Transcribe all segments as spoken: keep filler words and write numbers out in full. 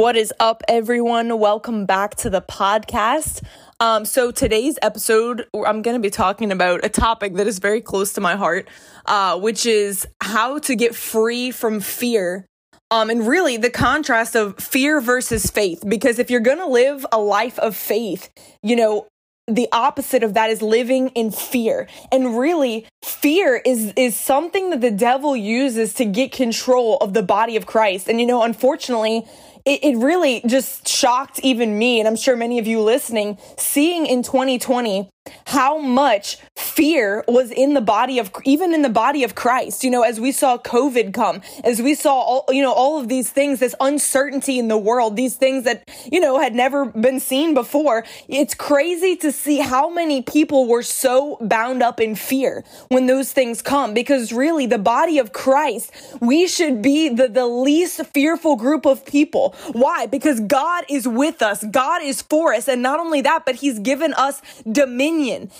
What is up, everyone? Welcome back to the podcast. Um, so today's episode, I'm going to be talking about a topic that is very close to my heart, uh, which is how to get free from fear. Um, and really the contrast of fear versus faith, because if you're going to live a life of faith, you know, the opposite of that is living in fear. And really, fear is is something that the devil uses to get control of the body of Christ. And, you know, unfortunately, it, it really just shocked even me, and I'm sure many of you listening, seeing in twenty twenty how much fear was in the body of, even in the body of Christ, you know, as we saw COVID come, as we saw all, you know, all of these things, this uncertainty in the world, these things that, you know, had never been seen before. It's crazy to see how many people were so bound up in fear when those things come, because really the body of Christ, we should be the, the least fearful group of people. Why? Because God is with us. God is for us. And not only that, but he's given us dominion.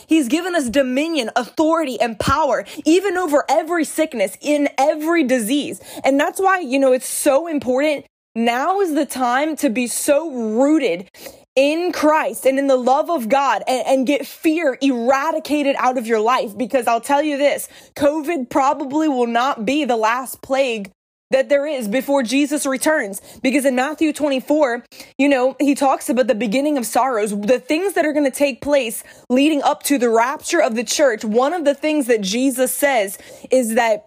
He's given us dominion, authority, and power, even over every sickness, in every disease. And that's why, you know, it's so important. Now is the time to be so rooted in Christ and in the love of God, and, and get fear eradicated out of your life. Because I'll tell you this, COVID probably will not be the last plague that there is before Jesus returns. Because in Matthew twenty-four, you know, he talks about the beginning of sorrows, the things that are going to take place leading up to the rapture of the church. One of the things that Jesus says is that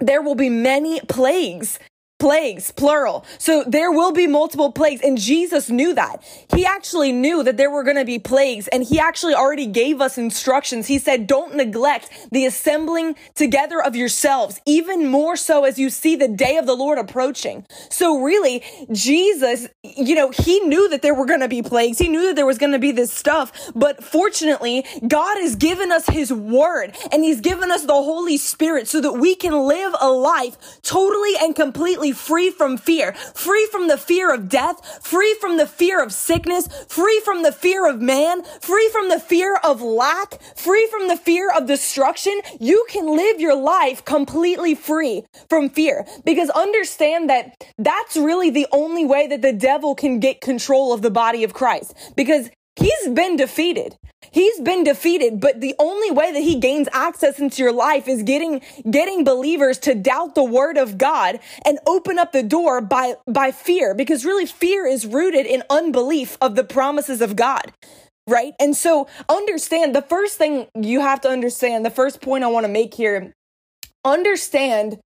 there will be many plagues. Plagues, plural. So there will be multiple plagues. And Jesus knew that. He actually knew that there were going to be plagues. And he actually already gave us instructions. He said, don't neglect the assembling together of yourselves, even more so as you see the day of the Lord approaching. So really, Jesus, you know, he knew that there were going to be plagues. He knew that there was going to be this stuff. But fortunately, God has given us his word, and he's given us the Holy Spirit so that we can live a life totally and completely free from fear, free from the fear of death, free from the fear of sickness, free from the fear of man, free from the fear of lack, free from the fear of destruction. You can live your life completely free from fear, because understand that that's really the only way that the devil can get control of the body of Christ, because he's been defeated. He's been defeated, but the only way that he gains access into your life is getting getting believers to doubt the word of God and open up the door by by fear, because really fear is rooted in unbelief of the promises of God, right? And so understand the first thing you have to understand, the first point I want to make here, understand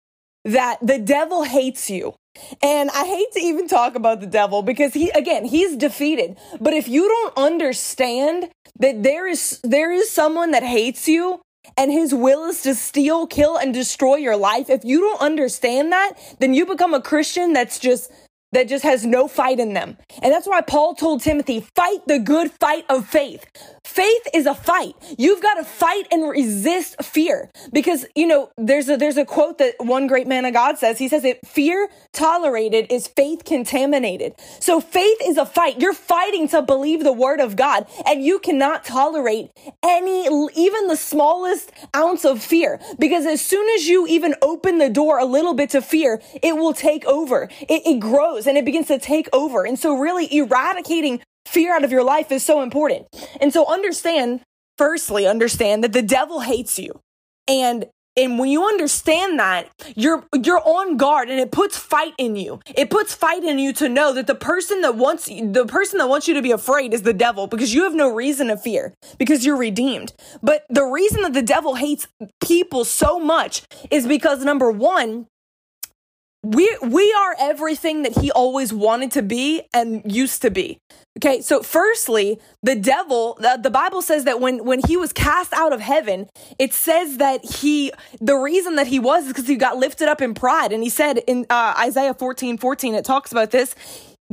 that the devil hates you. And I hate to even talk about the devil, because he, again, he's defeated. But if you don't understand that there is, there is someone that hates you, and his will is to steal, kill, and destroy your life. If you don't understand that, then you become a Christian that's just, that just has no fight in them. And that's why Paul told Timothy, fight the good fight of faith. Faith is a fight. You've got to fight and resist fear, because, you know, there's a, there's a quote that one great man of God says. He says that fear tolerated is faith contaminated. So faith is a fight. You're fighting to believe the word of God, and you cannot tolerate any, even the smallest ounce of fear, because as soon as you even open the door a little bit to fear, it will take over. It, it grows. And it begins to take over. And so really eradicating fear out of your life is so important. And so understand, firstly, understand that the devil hates you. And and when you understand that, you're you're on guard, and it puts fight in you. It puts fight in you to know that the person that wants you, the person that wants you to be afraid is the devil, because you have no reason to fear, because you're redeemed. But the reason that the devil hates people so much is because, number one, We we are everything that he always wanted to be and used to be. Okay, so firstly, the devil, the, the Bible says that when, when he was cast out of heaven, it says that he, the reason that he was is because he got lifted up in pride. And he said in uh, Isaiah fourteen fourteen, it talks about this,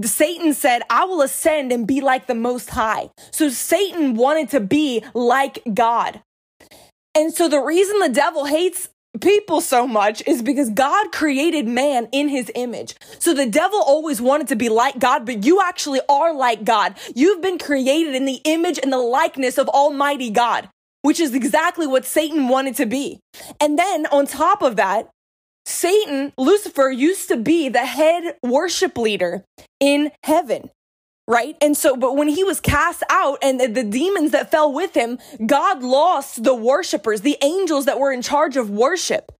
Satan said, I will ascend and be like the Most High. So Satan wanted to be like God. And so the reason the devil hates people so much is because God created man in his image. So the devil always wanted to be like God, but you actually are like God. You've been created in the image and the likeness of Almighty God, which is exactly what Satan wanted to be. And then on top of that, Satan, Lucifer, used to be the head worship leader in heaven, right? And so, but when he was cast out and the, the demons that fell with him, God lost the worshipers, the angels that were in charge of worship,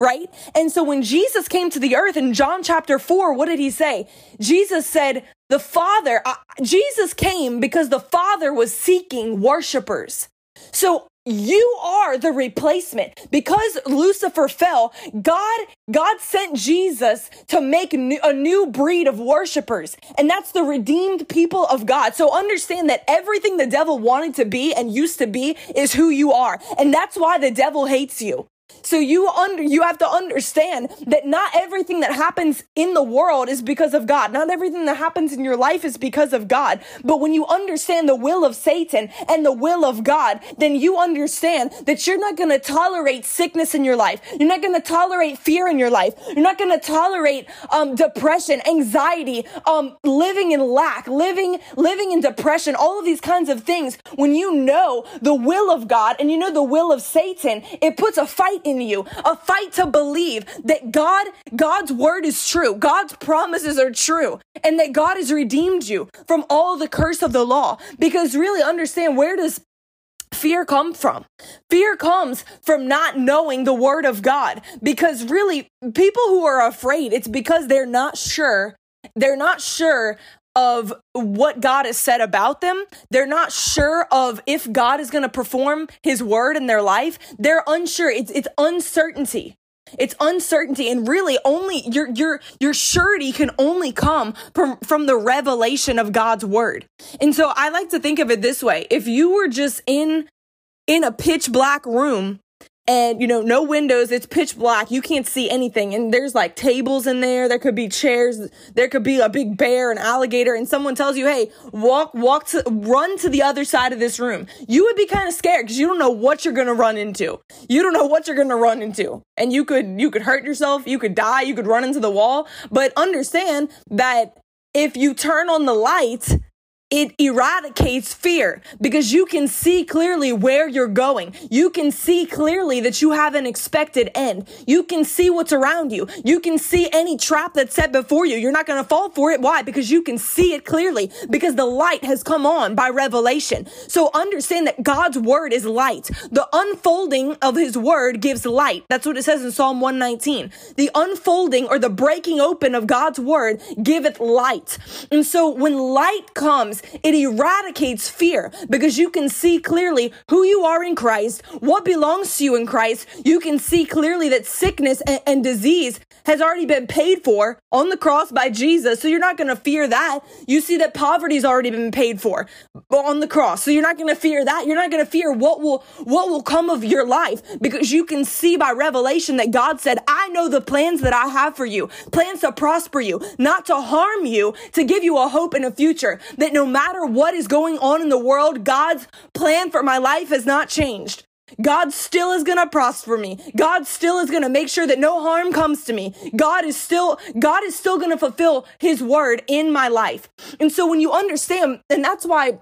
right? And so when Jesus came to the earth in John chapter four, what did he say? Jesus said, the Father, uh, Jesus came because the Father was seeking worshipers. So you are the replacement. Because Lucifer fell, God, God sent Jesus to make new, a new breed of worshipers. And that's the redeemed people of God. So understand that everything the devil wanted to be and used to be is who you are. And that's why the devil hates you. So you under, you have to understand that not everything that happens in the world is because of God. Not everything that happens in your life is because of God. But when you understand the will of Satan and the will of God, then you understand that you're not going to tolerate sickness in your life. You're not going to tolerate fear in your life. You're not going to tolerate um, depression, anxiety, um, living in lack, living, living in depression, all of these kinds of things. When you know the will of God and you know the will of Satan, it puts a fight in you, a fight to believe that God, God's word is true, God's promises are true, and that God has redeemed you from all the curse of the law. Because really understand, where does fear come from? Fear comes from not knowing the word of God. Because really, people who are afraid, it's because they're not sure, they're not sure of what God has said about them. They're not sure of if God is going to perform his word in their life. They're unsure. It's, it's uncertainty. It's uncertainty. And really only your, your, your surety can only come from, from the revelation of God's word. And so I like to think of it this way. If you were just in, in a pitch black room, and, you know, no windows, it's pitch black, you can't see anything. And there's like tables in there. There could be chairs. There could be a big bear, an alligator. And someone tells you, hey, walk, walk to, run to the other side of this room. You would be kind of scared because you don't know what you're going to run into. You don't know what you're going to run into. And you could, you could hurt yourself. You could die. You could run into the wall. But understand that if you turn on the light, it eradicates fear because you can see clearly where you're going. You can see clearly that you have an expected end. You can see what's around you. You can see any trap that's set before you. You're not going to fall for it. Why? Because you can see it clearly because the light has come on by revelation. So understand that God's word is light. The unfolding of his word gives light. That's what it says in Psalm one nineteen. The unfolding or the breaking open of God's word giveth light. And so when light comes, it eradicates fear because you can see clearly who you are in Christ, what belongs to you in Christ. You can see clearly that sickness and, and disease has already been paid for on the cross by Jesus. So you're not going to fear that. You see that poverty's already been paid for on the cross. So you're not going to fear that. You're not going to fear what will, what will come of your life because you can see by revelation that God said, I know the plans that I have for you, plans to prosper you, not to harm you, to give you a hope and a future, that no matter what is going on in the world, God's plan for my life has not changed. God still is going to prosper me. God still is going to make sure that no harm comes to me. God is still, God is still going to fulfill his word in my life. And so when you understand, and that's why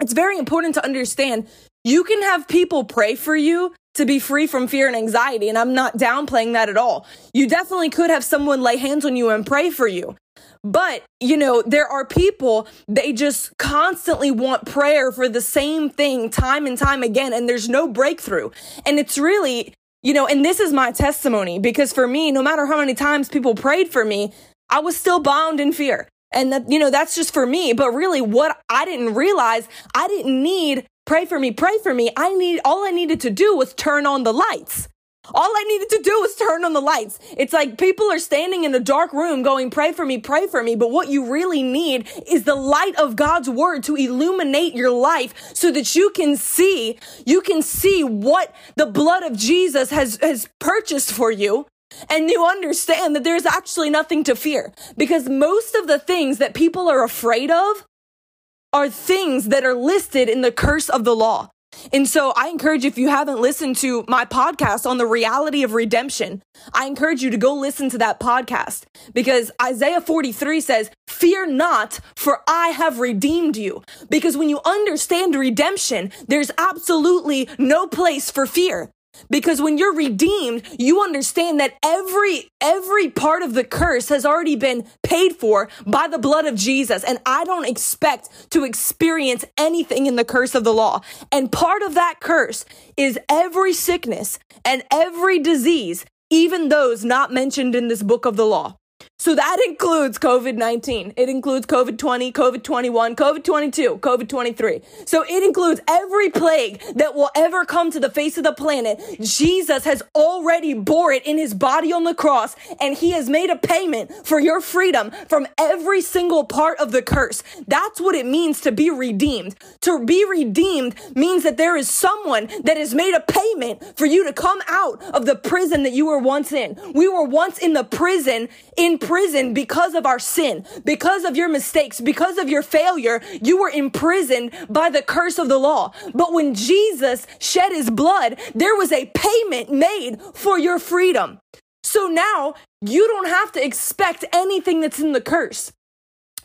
it's very important to understand, you can have people pray for you to be free from fear and anxiety. And I'm not downplaying that at all. You definitely could have someone lay hands on you and pray for you. But, you know, there are people, they just constantly want prayer for the same thing time and time again, and there's no breakthrough. And it's really, you know, and this is my testimony, because for me, no matter how many times people prayed for me, I was still bound in fear. And, that, you know, that's just for me. But really what I didn't realize, I didn't need pray for me, pray for me. I need, all I needed to do was turn on the lights. All I needed to do was turn on the lights. It's like people are standing in a dark room going, pray for me, pray for me. But what you really need is the light of God's word to illuminate your life so that you can see, you can see what the blood of Jesus has, has purchased for you. And you understand that there's actually nothing to fear, because most of the things that people are afraid of are things that are listed in the curse of the law. And so I encourage you, if you haven't listened to my podcast on the reality of redemption, I encourage you to go listen to that podcast, because Isaiah forty-three says, fear not, for I have redeemed you. Because when you understand redemption, there's absolutely no place for fear. Because when you're redeemed, you understand that every, every part of the curse has already been paid for by the blood of Jesus. And I don't expect to experience anything in the curse of the law. And part of that curse is every sickness and every disease, even those not mentioned in this book of the law. So that includes COVID nineteen. It includes COVID twenty, COVID twenty-one, COVID twenty-two, COVID twenty-three. So it includes every plague that will ever come to the face of the planet. Jesus has already bore it in his body on the cross, and he has made a payment for your freedom from every single part of the curse. That's what it means to be redeemed. To be redeemed means that there is someone that has made a payment for you to come out of the prison that you were once in. We were once in the prison in prison. Prison because of our sin, because of your mistakes, because of your failure. You were imprisoned by the curse of the law. But when Jesus shed his blood, there was a payment made for your freedom. So now you don't have to expect anything that's in the curse.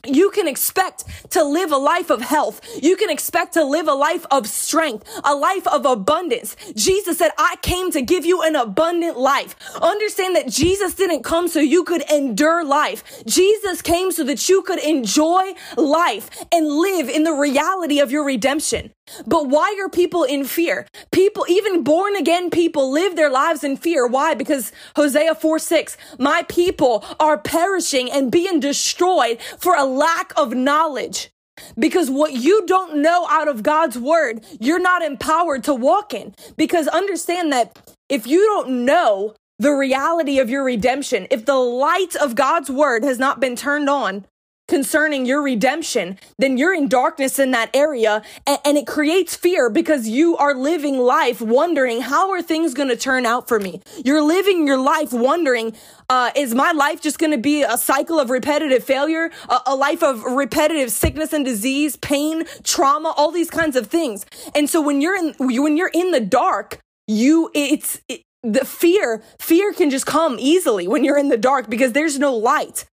You can expect to live a life of health. You can expect to live a life of strength, a life of abundance. Jesus said, I came to give you an abundant life. Understand that Jesus didn't come so you could endure life. Jesus came so that you could enjoy life and live in the reality of your redemption. But why are people in fear? People, even born again people, live their lives in fear. Why? Because Hosea four six, my people are perishing and being destroyed for a lack of knowledge. Because what you don't know out of God's word, you're not empowered to walk in. Because understand that if you don't know the reality of your redemption, if the light of God's word has not been turned on concerning your redemption, then you're in darkness in that area, and, and it creates fear because you are living life wondering, how are things going to turn out for me? You're living your life wondering, uh, is my life just going to be a cycle of repetitive failure, a, a life of repetitive sickness and disease, pain, trauma, all these kinds of things? And so when you're in, when you're in the dark, you, it's it, the fear, fear can just come easily when you're in the dark because there's no light.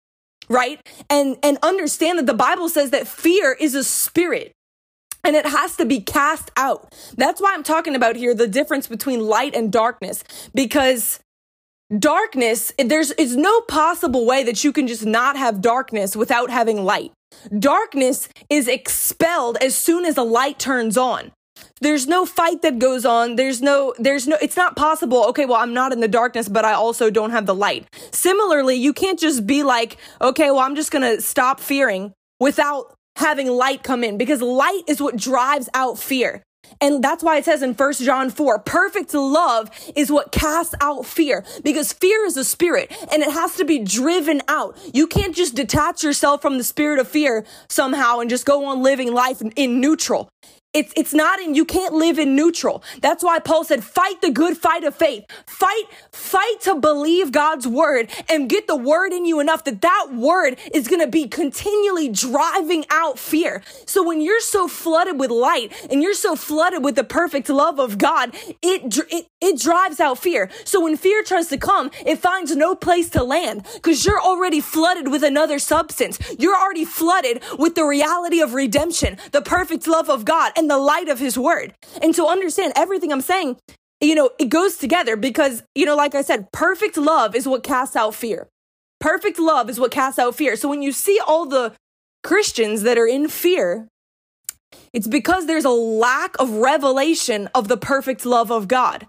Right? And, and understand that the Bible says that fear is a spirit and it has to be cast out. That's why I'm talking about here the difference between light and darkness, because darkness, there's is no possible way that you can just not have darkness without having light. Darkness is expelled as soon as the light turns on. There's no fight that goes on. There's no, there's no, it's not possible. Okay, well, I'm not in the darkness, but I also don't have the light. Similarly, you can't just be like, okay, well, I'm just going to stop fearing without having light come in, because light is what drives out fear. And that's why it says in First John four, perfect love is what casts out fear, because fear is a spirit and it has to be driven out. You can't just detach yourself from the spirit of fear somehow and just go on living life in neutral. It's it's not in, you can't live in neutral. That's why Paul said, fight the good fight of faith. Fight, fight to believe God's word and get the word in you enough that that word is going to be continually driving out fear. So when you're so flooded with light and you're so flooded with the perfect love of God, it, it, it drives out fear. So when fear tries to come, it finds no place to land because you're already flooded with another substance. You're already flooded with the reality of redemption, the perfect love of God, and the light of his word. And so understand everything I'm saying, you know, it goes together because, you know, like I said, perfect love is what casts out fear. Perfect love is what casts out fear. So when you see all the Christians that are in fear, it's because there's a lack of revelation of the perfect love of God.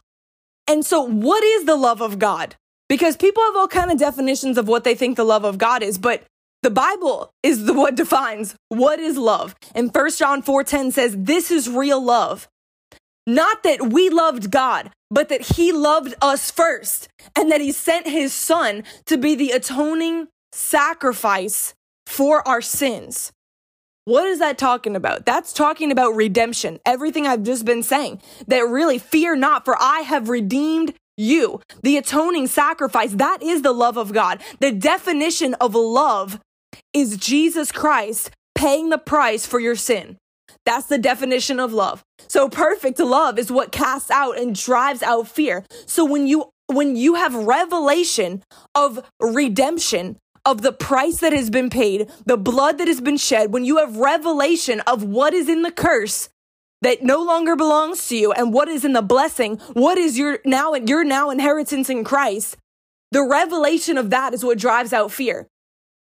And so what is the love of God? Because people have all kinds of definitions of what they think the love of God is, but the Bible is the what defines what is love. And First John four ten says, this is real love. Not that we loved God, but that he loved us first and that he sent his son to be the atoning sacrifice for our sins. What is that talking about? That's talking about redemption. Everything I've just been saying, that really fear not, for I have redeemed you. The atoning sacrifice, that is the love of God. The definition of love is Jesus Christ paying the price for your sin. That's the definition of love. So perfect love is what casts out and drives out fear. So when you when you have revelation of redemption, of the price that has been paid, the blood that has been shed, when you have revelation of what is in the curse, that no longer belongs to you and what is in the blessing, what is your now your now inheritance in Christ, the revelation of that is what drives out fear.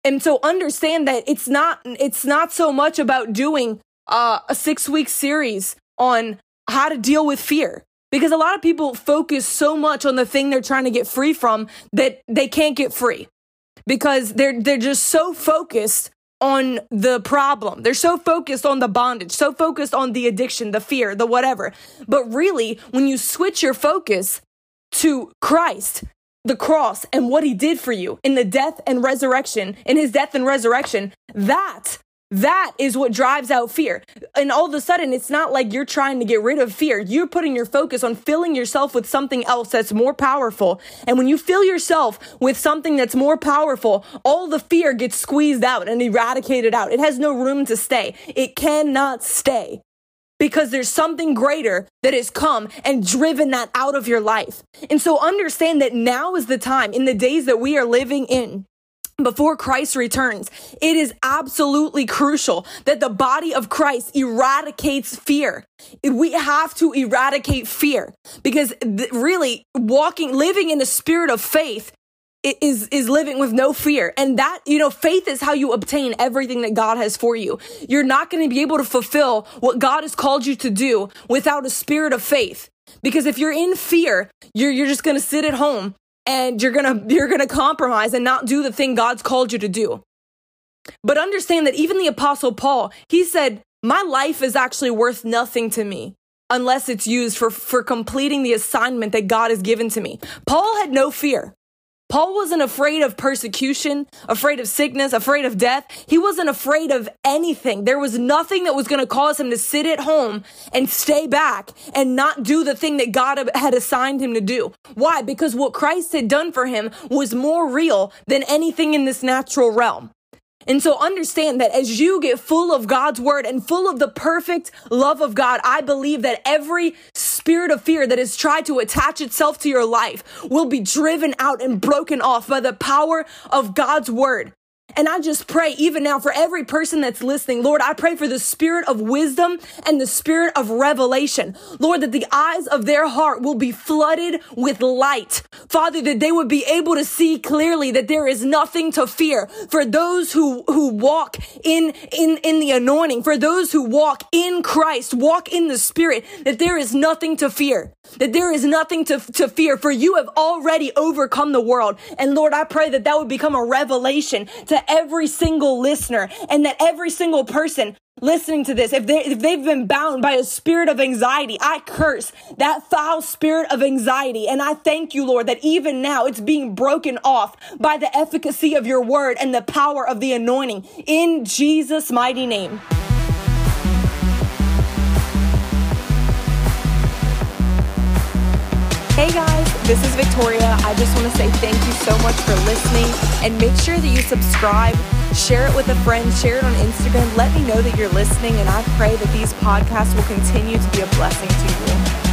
And so understand that it's not it's not so much about doing uh, a six-week series on how to deal with fear, because a lot of people focus so much on the thing they're trying to get free from that they can't get free because they're they're just so focused on the problem. They're so focused on the bondage, so focused on the addiction, the fear, the whatever. But really, when you switch your focus to Christ, the cross, and what he did for you in the death and resurrection, in his death and resurrection, that That is what drives out fear. And all of a sudden, it's not like you're trying to get rid of fear. You're putting your focus on filling yourself with something else that's more powerful. And when you fill yourself with something that's more powerful, all the fear gets squeezed out and eradicated out. It has no room to stay. It cannot stay because there's something greater that has come and driven that out of your life. And so understand that now is the time, in the days that we are living in, before Christ returns, it is absolutely crucial that the body of Christ eradicates fear. We have to eradicate fear because th- really walking, living in the spirit of faith is, is living with no fear. And that, you know, faith is how you obtain everything that God has for you. You're not going to be able to fulfill what God has called you to do without a spirit of faith. Because if you're in fear, you're, you're just going to sit at home. And you're gonna you're gonna compromise and not do the thing God's called you to do. But understand that even the Apostle Paul, he said, my life is actually worth nothing to me unless it's used for, for completing the assignment that God has given to me. Paul had no fear. Paul wasn't afraid of persecution, afraid of sickness, afraid of death. He wasn't afraid of anything. There was nothing that was gonna cause him to sit at home and stay back and not do the thing that God had assigned him to do. Why? Because what Christ had done for him was more real than anything in this natural realm. And so understand that as you get full of God's word and full of the perfect love of God, I believe that every spirit of fear that has tried to attach itself to your life will be driven out and broken off by the power of God's word. And I just pray even now for every person that's listening, Lord, I pray for the spirit of wisdom and the spirit of revelation. Lord, that the eyes of their heart will be flooded with light. Father, that they would be able to see clearly that there is nothing to fear for those who, who walk in, in, in the anointing, for those who walk in Christ, walk in the spirit, that there is nothing to fear, that there is nothing to, to fear, for you have already overcome the world. And Lord, I pray that that would become a revelation to every single listener, and that every single person listening to this, if they if they've been bound by a spirit of anxiety, I curse that foul spirit of anxiety. And I thank you, Lord, that even now it's being broken off by the efficacy of your word and the power of the anointing in Jesus' mighty name. Hey guys, this is Victoria. I just want to say thank you so much for listening, and make sure that you subscribe, share it with a friend, share it on Instagram. Let me know that you're listening, and I pray that these podcasts will continue to be a blessing to you.